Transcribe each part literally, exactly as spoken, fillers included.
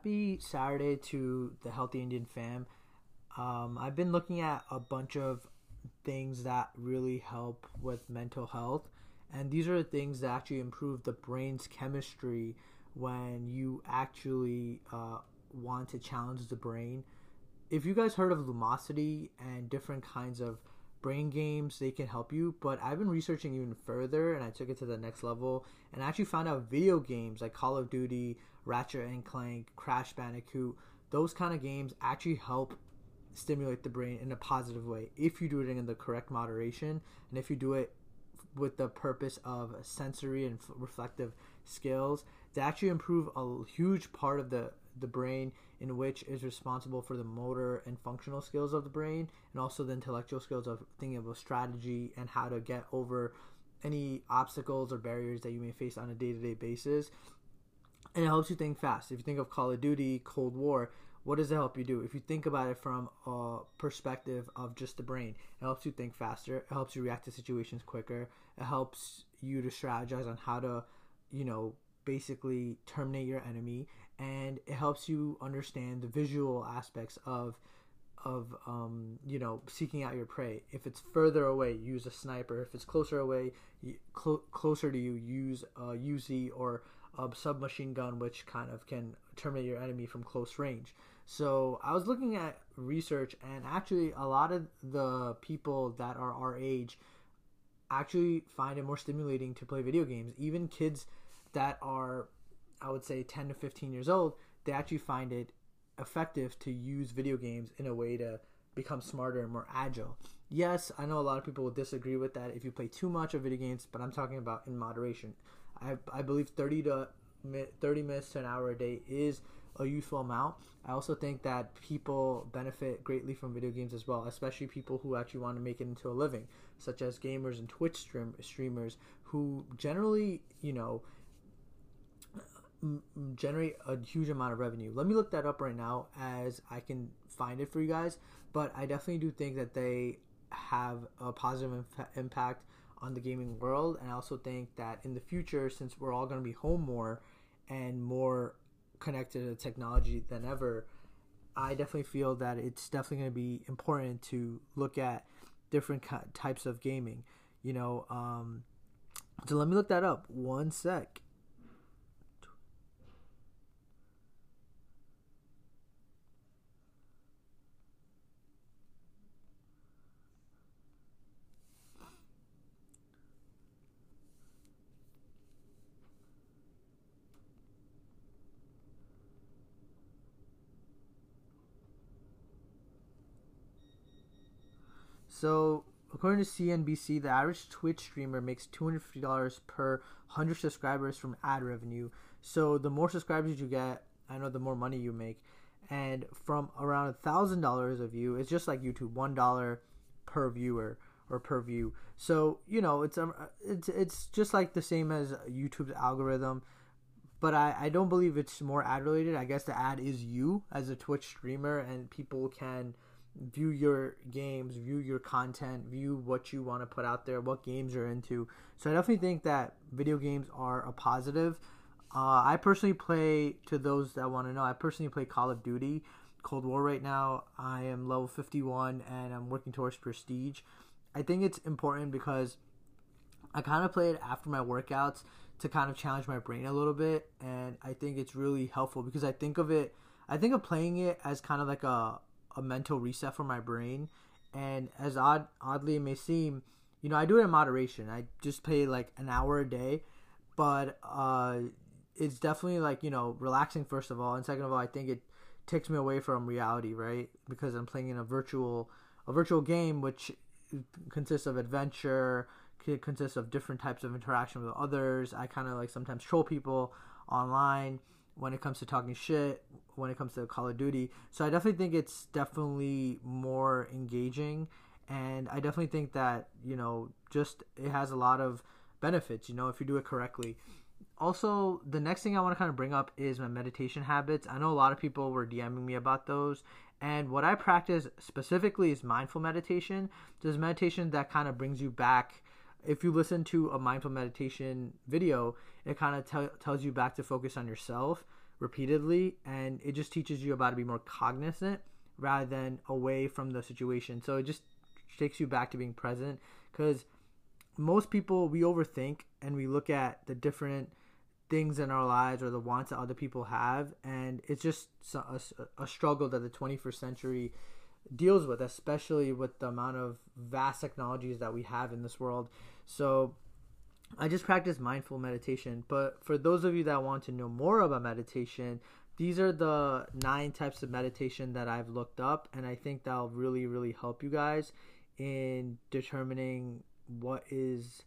happy Saturday to the Healthy Indian fam. Um, I've been looking at a bunch of things that really help with mental health, and these are the things that actually improve the brain's chemistry when you actually uh, want to challenge the brain. If you guys heard of Lumosity and different kinds of brain games, they can help you, but I've been researching even further, and I took it to the next level and actually found out video games like Call of Duty, Ratchet and Clank, Crash Bandicoot, those kind of games actually help stimulate the brain in a positive way if you do it in the correct moderation, and if you do it with the purpose of sensory and reflective skills. They actually improve a huge part of the the brain, in which is responsible for the motor and functional skills of the brain, and also the intellectual skills of thinking about strategy and how to get over any obstacles or barriers that you may face on a day-to-day basis. And it helps you think fast. If you think of Call of Duty Cold War, what does it help you do? If you think about it from a perspective of just the brain, it helps you think faster, it helps you react to situations quicker, it helps you to strategize on how to, you know, basically terminate your enemy, and it helps you understand the visual aspects of, of um, you know, seeking out your prey. If it's further away, use a sniper. If it's closer away, cl- closer to you, use a U Z or a submachine gun, which kind of can terminate your enemy from close range. So I was looking at research, and actually a lot of the people that are our age actually find it more stimulating to play video games. Even kids that are, I would say, ten to fifteen years old, they actually find it effective to use video games in a way to become smarter and more agile. Yes, I know a lot of people will disagree with that if you play too much of video games, but I'm talking about in moderation. I, I believe thirty to thirty minutes to an hour a day is a useful amount. I also think that people benefit greatly from video games as well, especially people who actually want to make it into a living, such as gamers and Twitch stream, streamers who generally, you know, generate a huge amount of revenue. Let me look that up right now as I can find it for you guys, but I definitely do think that they have a positive inf- impact on the gaming world. And I also think that in the future, since we're all going to be home more and more connected to technology than ever, I definitely feel that it's definitely going to be important to look at different types of gaming, you know. Um, so let me look that up one sec. So, according to C N B C, the average Twitch streamer makes two hundred fifty dollars per one hundred subscribers from ad revenue. So, the more subscribers you get, I know the more money you make. And from around one thousand dollars a view, it's just like YouTube, one dollar per viewer or per view. So, you know, it's um, it's it's just like the same as YouTube's algorithm. But I, I don't believe it's more ad related. I guess the ad is you as a Twitch streamer, and people can view your games, view your content, view what you want to put out there, what games you're into. So I definitely think that video games are a positive. Uh, I personally play, to those that want to know, I personally play Call of Duty Cold War right now. I am level fifty-one and I'm working towards Prestige. I think it's important because I kind of play it after my workouts to kind of challenge my brain a little bit, and I think it's really helpful because I think of it, I think of playing it as kind of like a a mental reset for my brain. And as odd oddly it may seem, you know, I do it in moderation. I just play like an hour a day, but uh it's definitely like, you know, relaxing first of all, and second of all, I think it takes me away from reality, right? Because I'm playing in a virtual a virtual game which consists of adventure, consists of different types of interaction with others. I kind of like sometimes troll people online when it comes to talking shit, when it comes to Call of Duty. So I definitely think it's definitely more engaging, and I definitely think that, you know, just it has a lot of benefits, you know, if you do it correctly. Also, the next thing I want to kind of bring up is my meditation habits. I know a lot of people were DMing me about those, and what I practice specifically is mindful meditation. There's meditation that kind of brings you back. If you listen to a mindful meditation video, it kind of t- tells you back to focus on yourself, repeatedly, and it just teaches you about to be more cognizant rather than away from the situation. So it just takes you back to being present, because most people, we overthink and we look at the different things in our lives or the wants that other people have, and it's just a, a struggle that the twenty-first century deals with, especially with the amount of vast technologies that we have in this world. So I just practice mindful meditation. But for those of you that want to know more about meditation, these are the nine types of meditation that I've looked up, and I think that'll really, really help you guys in determining what is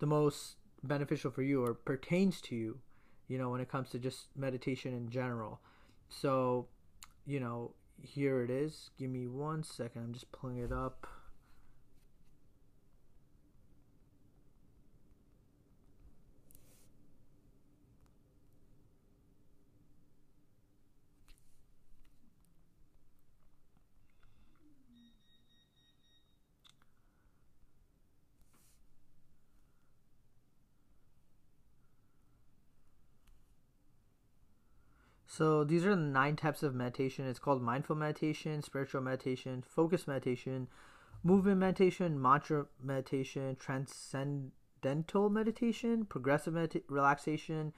the most beneficial for you or pertains to you, you know, when it comes to just meditation in general. So, you know, here it is. Give me one second. I'm just pulling it up. So these are the nine types of meditation. It's called mindful meditation, spiritual meditation, focus meditation, movement meditation, mantra meditation, transcendental meditation, progressive medita- relaxation,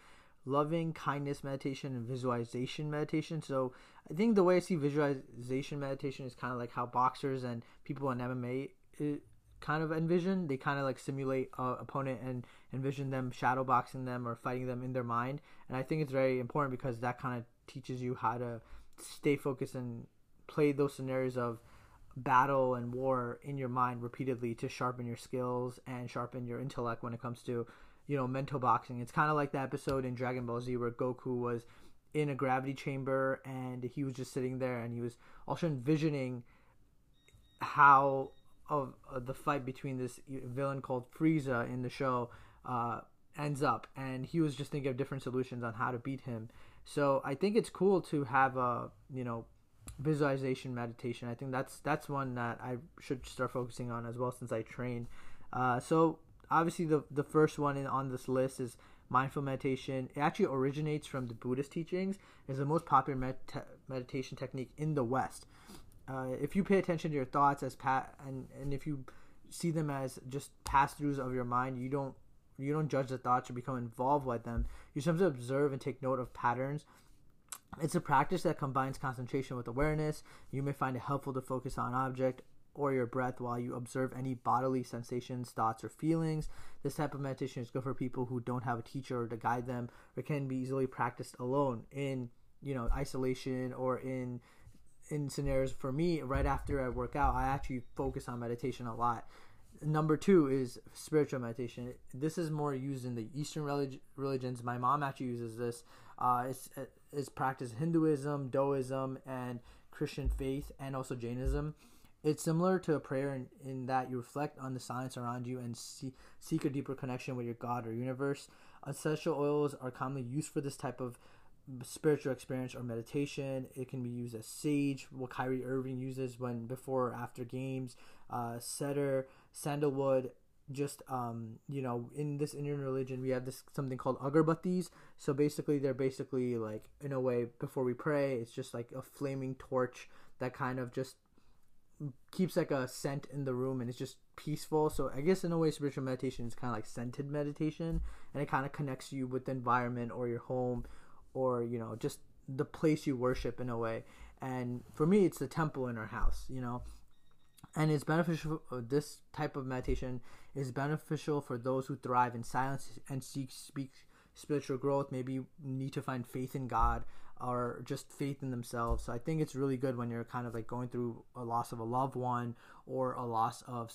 loving kindness meditation, and visualization meditation. So I think the way I see visualization meditation is kind of like how boxers and people in M M A kind of envision. They kind of like simulate a opponent and envision them shadow boxing them or fighting them in their mind. And I think it's very important because that kind of teaches you how to stay focused and play those scenarios of battle and war in your mind repeatedly to sharpen your skills and sharpen your intellect when it comes to, you know, mental boxing. It's kind of like that episode in Dragon Ball Z where Goku was in a gravity chamber and he was just sitting there and he was also envisioning how of the fight between this villain called Frieza in the show uh, ends up, and he was just thinking of different solutions on how to beat him. So I think it's cool to have a, you know, visualization meditation. I think that's that's one that I should start focusing on as well, since I train. Uh, so obviously the the first one in, on this list is mindful meditation. It actually originates from the Buddhist teachings. It's the most popular med- meditation technique in the West. Uh, if you pay attention to your thoughts as pa- and, and if you see them as just pass-throughs of your mind, you don't you don't judge the thoughts or become involved with them. You sometimes observe and take note of patterns. It's a practice that combines concentration with awareness. You may find it helpful to focus on an object or your breath while you observe any bodily sensations, thoughts, or feelings. This type of meditation is good for people who don't have a teacher to guide them, or can be easily practiced alone in, you know, isolation or in in scenarios. For me, right after I work out, I actually focus on meditation a lot. Number two is spiritual meditation. This is more used in the Eastern relig- religions. My mom actually uses this. Uh, it's, it's practiced Hinduism, Taoism, and Christian faith, and also Jainism. It's similar to a prayer in, in that you reflect on the silence around you and see, seek a deeper connection with your God or universe. Essential oils are commonly used for this type of spiritual experience or meditation. It can be used as sage, what Kyrie Irving uses when before or after games, uh, cedar, sandalwood. Just um, you know, in this Indian religion, we have this something called agarbattis. So basically, they're basically like, in a way, before we pray, it's just like a flaming torch that kind of just keeps like a scent in the room, and it's just peaceful. So I guess in a way, spiritual meditation is kind of like scented meditation, and it kind of connects you with the environment or your home, or, you know, just the place you worship in a way. And for me, it's the temple in our house, you know. And it's beneficial. This type of meditation is beneficial for those who thrive in silence and seek speak spiritual growth. Maybe you need to find faith in God or just faith in themselves. So I think it's really good when you're kind of like going through a loss of a loved one or a loss of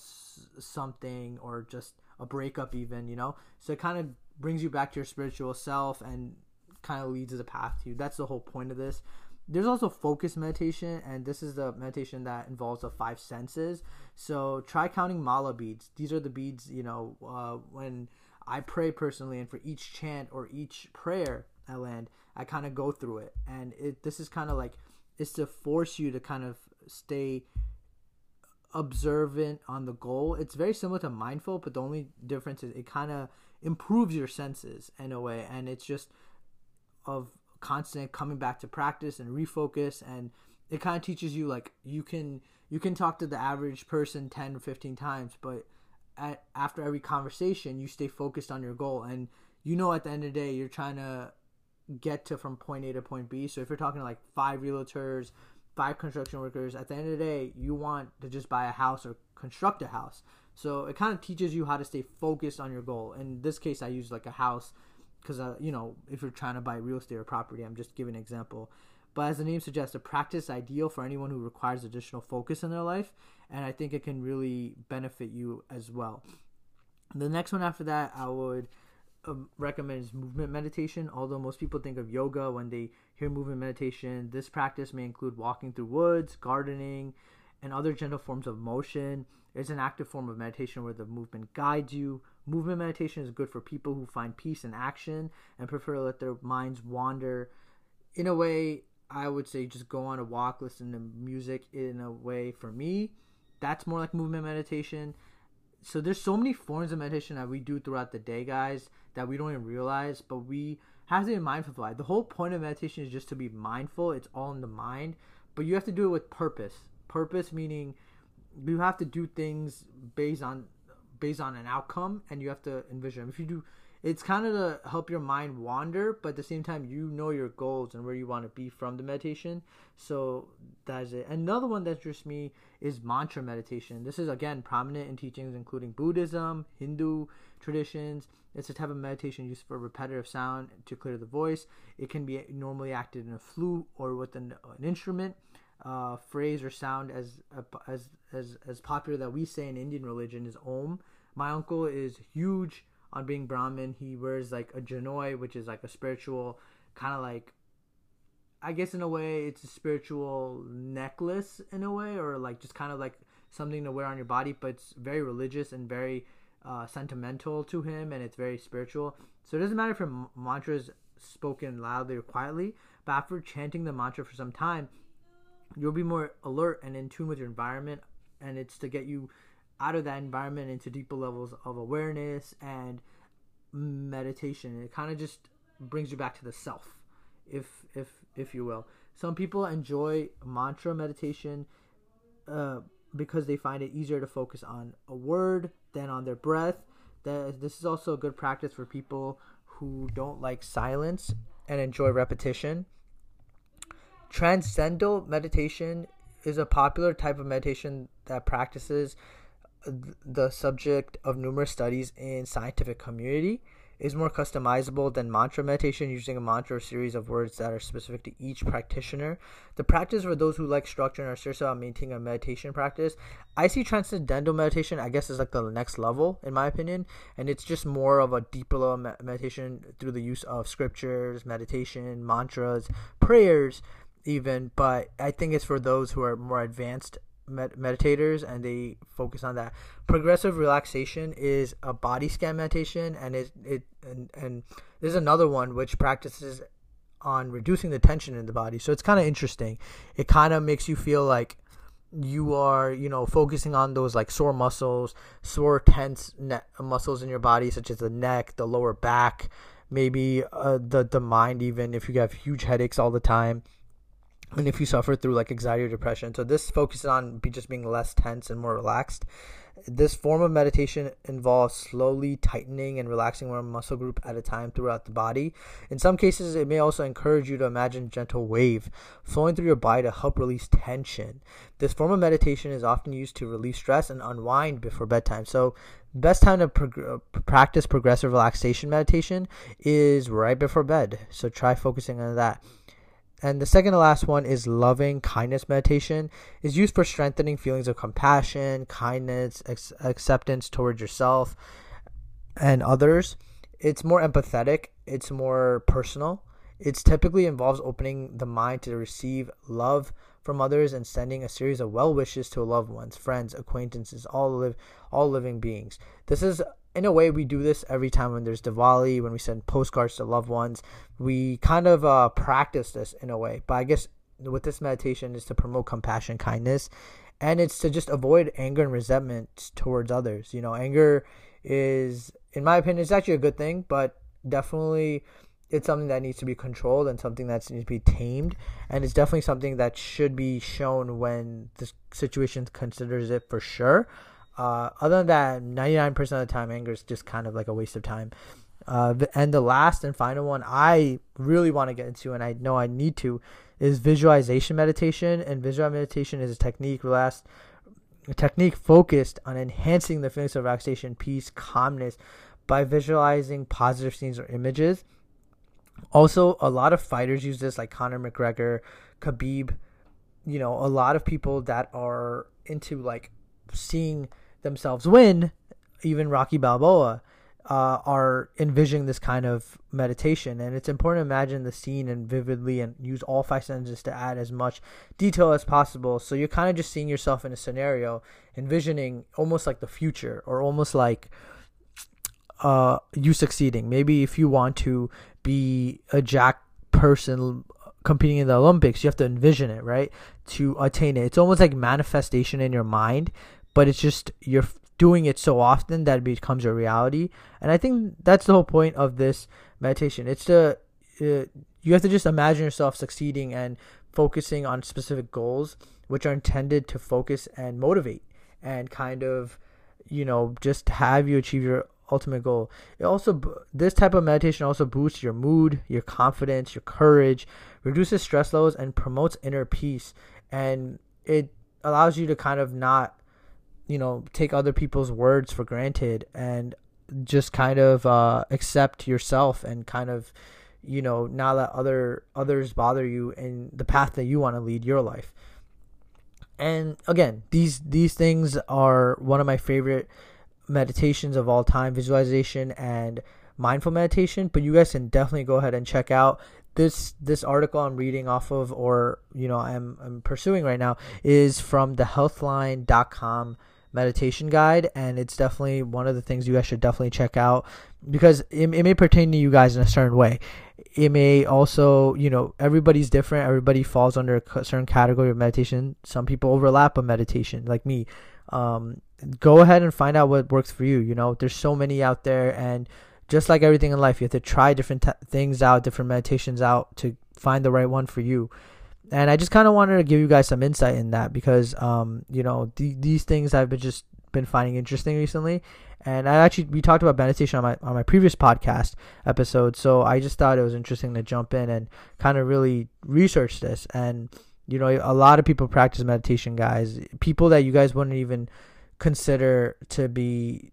something, or just a breakup even, you know. So it kind of brings you back to your spiritual self and kind of leads the path to you. That's the whole point of this. There's also focus meditation, and this is the meditation that involves the five senses. So try counting mala beads. These are the beads, you know, uh, when I pray personally, and for each chant or each prayer I land, I kind of go through it. And it this is kind of like, it's to force you to kind of stay observant on the goal. It's very similar to mindful, but the only difference is it kind of improves your senses in a way, and it's just of constant coming back to practice and refocus, and it kind of teaches you, like, you can you can talk to the average person ten or fifteen times, but at, after every conversation you stay focused on your goal, and you know at the end of the day you're trying to get to from point A to point B. So if you're talking to like five realtors, five construction workers, at the end of the day you want to just buy a house or construct a house. So it kind of teaches you how to stay focused on your goal. In this case, I use like a house because, uh, you know, if you're trying to buy real estate or property, I'm just giving an example. But as the name suggests, a practice ideal for anyone who requires additional focus in their life. And I think it can really benefit you as well. The next one after that I would um, recommend is movement meditation. Although most people think of yoga when they hear movement meditation, this practice may include walking through woods, gardening, and other gentle forms of motion. It's an active form of meditation where the movement guides you. Movement meditation is good for people who find peace in action and prefer to let their minds wander. In a way, I would say just go on a walk, listen to music. In a way, for me, that's more like movement meditation. So there's so many forms of meditation that we do throughout the day, guys, that we don't even realize, but we have to be mindful of it. The whole point of meditation is just to be mindful. It's all in the mind, but you have to do it with purpose. Purpose meaning you have to do things based on based on an outcome, and you have to envision. If you do, it's kind of to help your mind wander, but at the same time, you know your goals and where you want to be from the meditation. So that's it. Another one that interests me is mantra meditation. This is, again, prominent in teachings including Buddhism, Hindu traditions. It's a type of meditation used for repetitive sound to clear the voice. It can be normally acted in a flute or with an, an instrument, uh, phrase, or sound as, as, as, as popular that we say in Indian religion is Om. My uncle is huge on being Brahmin. He wears like a janoi, which is like a spiritual kind of like, I guess in a way it's a spiritual necklace in a way, or like just kind of like something to wear on your body, but it's very religious and very uh, sentimental to him, and it's very spiritual. So it doesn't matter if your mantra is spoken loudly or quietly, but after chanting the mantra for some time, you'll be more alert and in tune with your environment, and it's to get you out of that environment into deeper levels of awareness and meditation. It kind of just brings you back to the self, if if if you will. Some people enjoy mantra meditation uh, because they find it easier to focus on a word than on their breath. That this is also a good practice for people who don't like silence and enjoy repetition. Transcendental meditation is a popular type of meditation that practices the subject of numerous studies in scientific community. Is more customizable than mantra meditation, using a mantra or series of words that are specific to each practitioner. The practice for those who like structure and are serious about maintaining a meditation practice. I see transcendental meditation, I guess, is like the next level in my opinion, and it's just more of a deeper level of meditation through the use of scriptures, meditation, mantras, prayers even. But I think it's for those who are more advanced Med- meditators, and they focus on that. Progressive relaxation is a body scan meditation, and it it and, and there's another one which practices on reducing the tension in the body. So it's kind of interesting. It kind of makes you feel like you are, you know, focusing on those like sore muscles, sore tense ne- muscles in your body, such as the neck, the lower back, maybe uh, the the mind. Even if you have huge headaches all the time, and if you suffer through like anxiety or depression. So this focuses on be just being less tense and more relaxed. This form of meditation involves slowly tightening and relaxing one muscle group at a time throughout the body. In some cases, it may also encourage you to imagine a gentle wave flowing through your body to help release tension. This form of meditation is often used to relieve stress and unwind before bedtime. So best time to prog- practice progressive relaxation meditation is right before bed. So try focusing on that. And the second to last one is loving kindness meditation. It's used for strengthening feelings of compassion, kindness, ex- acceptance towards yourself and others. It's more empathetic. It's more personal. It's typically involves opening the mind to receive love from others and sending a series of well wishes to loved ones, friends, acquaintances, all live, all living beings. This is, in a way, we do this every time when there's Diwali, when we send postcards to loved ones. We kind of uh, practice this in a way. But I guess with this meditation is to promote compassion, kindness, and it's to just avoid anger and resentment towards others. You know, anger is, in my opinion, it's actually a good thing, but definitely it's something that needs to be controlled and something that needs to be tamed, and it's definitely something that should be shown when the situation considers it for sure. Uh, other than that, ninety-nine percent of the time, anger is just kind of like a waste of time. Uh, and the last and final one I really want to get into, and I know I need to, is visualization meditation. And visual meditation is a technique relaxed, a technique focused on enhancing the feelings of relaxation, peace, calmness by visualizing positive scenes or images. Also, a lot of fighters use this, like Conor McGregor, Khabib, you know, a lot of people that are into like seeing themselves win, even Rocky Balboa, uh, are envisioning this kind of meditation. And it's important to imagine the scene and vividly and use all five senses to add as much detail as possible. So you're kind of just seeing yourself in a scenario, envisioning almost like the future, or almost like uh, you succeeding. Maybe if you want to be a jack person competing in the Olympics, you have to envision it, right, to attain it. It's almost like manifestation in your mind, but it's just you're doing it so often that it becomes a reality. And I think that's the whole point of this meditation. It's the uh, you have to just imagine yourself succeeding and focusing on specific goals, which are intended to focus and motivate and kind of, you know, just have you achieve your ultimate goal. It also, this type of meditation also boosts your mood, your confidence, your courage, reduces stress levels, and promotes inner peace. And it allows you to kind of not, you know, take other people's words for granted, and just kind of uh, accept yourself, and kind of, you know, not let other others bother you in the path that you want to lead your life. And again, these these things are one of my favorite meditations of all time, visualization and mindful meditation. But you guys can definitely go ahead and check out this this article I'm reading off of, or you know, I'm I'm pursuing right now, is from the health line dot com meditation guide, and it's definitely one of the things you guys should definitely check out, because it, it may pertain to you guys in a certain way. It may also, you know, everybody's different. Everybody falls under a certain category of meditation. Some people overlap a meditation, like me. Um, go ahead and find out what works for you. You know, there's so many out there, and just like everything in life, you have to try different t- things out, different meditations out to find the right one for you. And I just kind of wanted to give you guys some insight in that, because, um, you know, th- these things I've been just been finding interesting recently. And I actually, we talked about meditation on my on my previous podcast episode. So I just thought it was interesting to jump in and kind of really research this. And, you know, a lot of people practice meditation, guys, people that you guys wouldn't even consider to be,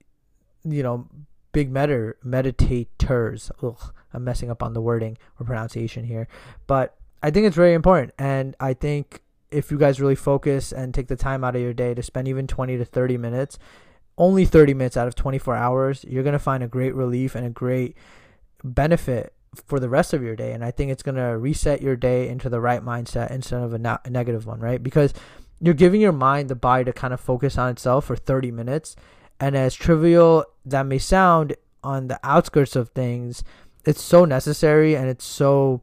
you know, big med- meditators. Ugh, I'm messing up on the wording or pronunciation here, but I think it's very important. And I think if you guys really focus and take the time out of your day to spend even twenty to thirty minutes, only thirty minutes out of twenty-four hours, you're going to find a great relief and a great benefit for the rest of your day. And I think it's going to reset your day into the right mindset instead of a, not, a negative one, right? Because you're giving your mind, the body, to kind of focus on itself for thirty minutes. And as trivial that may sound on the outskirts of things, it's so necessary and it's so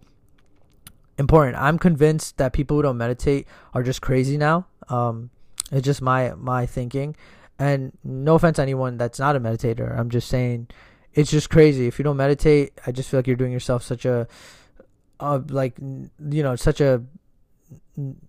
important. I'm convinced that people who don't meditate are just crazy now. Um, it's just my my thinking. And no offense to anyone that's not a meditator. I'm just saying it's just crazy. If you don't meditate, I just feel like you're doing yourself such a, a like, you know, such a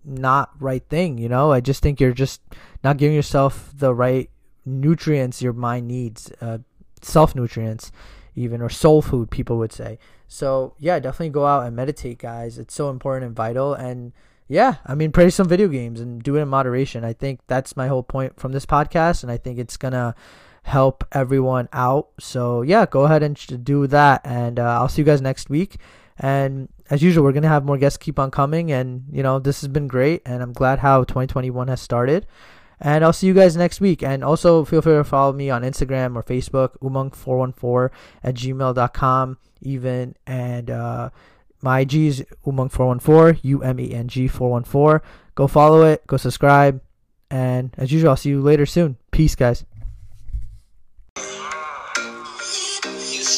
not right thing, you know? I just think you're just not giving yourself the right nutrients your mind needs, uh, self-nutrients even, or soul food, people would say. So yeah, definitely go out and meditate, guys. It's so important and vital. And yeah, I mean, play some video games and do it in moderation. I think that's my whole point from this podcast, and I think it's gonna help everyone out. So yeah, go ahead and do that, and uh, I'll see you guys next week. And as usual, we're gonna have more guests keep on coming, and you know, this has been great, and I'm glad how twenty twenty-one has started. And I'll see you guys next week. And also feel free to follow me on Instagram or Facebook, umang four one four at gmail dot com even. And uh, my I G is umang four one four, U M E N G four one four. Go follow it. Go subscribe. And as usual, I'll see you later soon. Peace, guys. You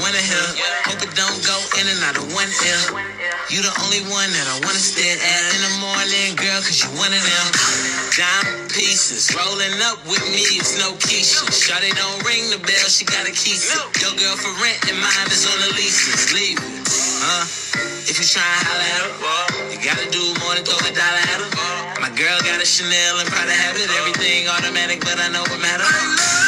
wanna hear. Hope it don't go in and out of one ear. You the only one that I wanna stare at in the morning, girl, cause you one of them. Dime pieces, rolling up with me, it's no Keisha. Shawty don't ring the bell, she got a key. Your girl for rent and mine is on the leases. Leave it, huh? If you try and holler at her, you gotta do more than throw a dollar at her. My girl got a Chanel and probably have it. Everything automatic, but I know what matters.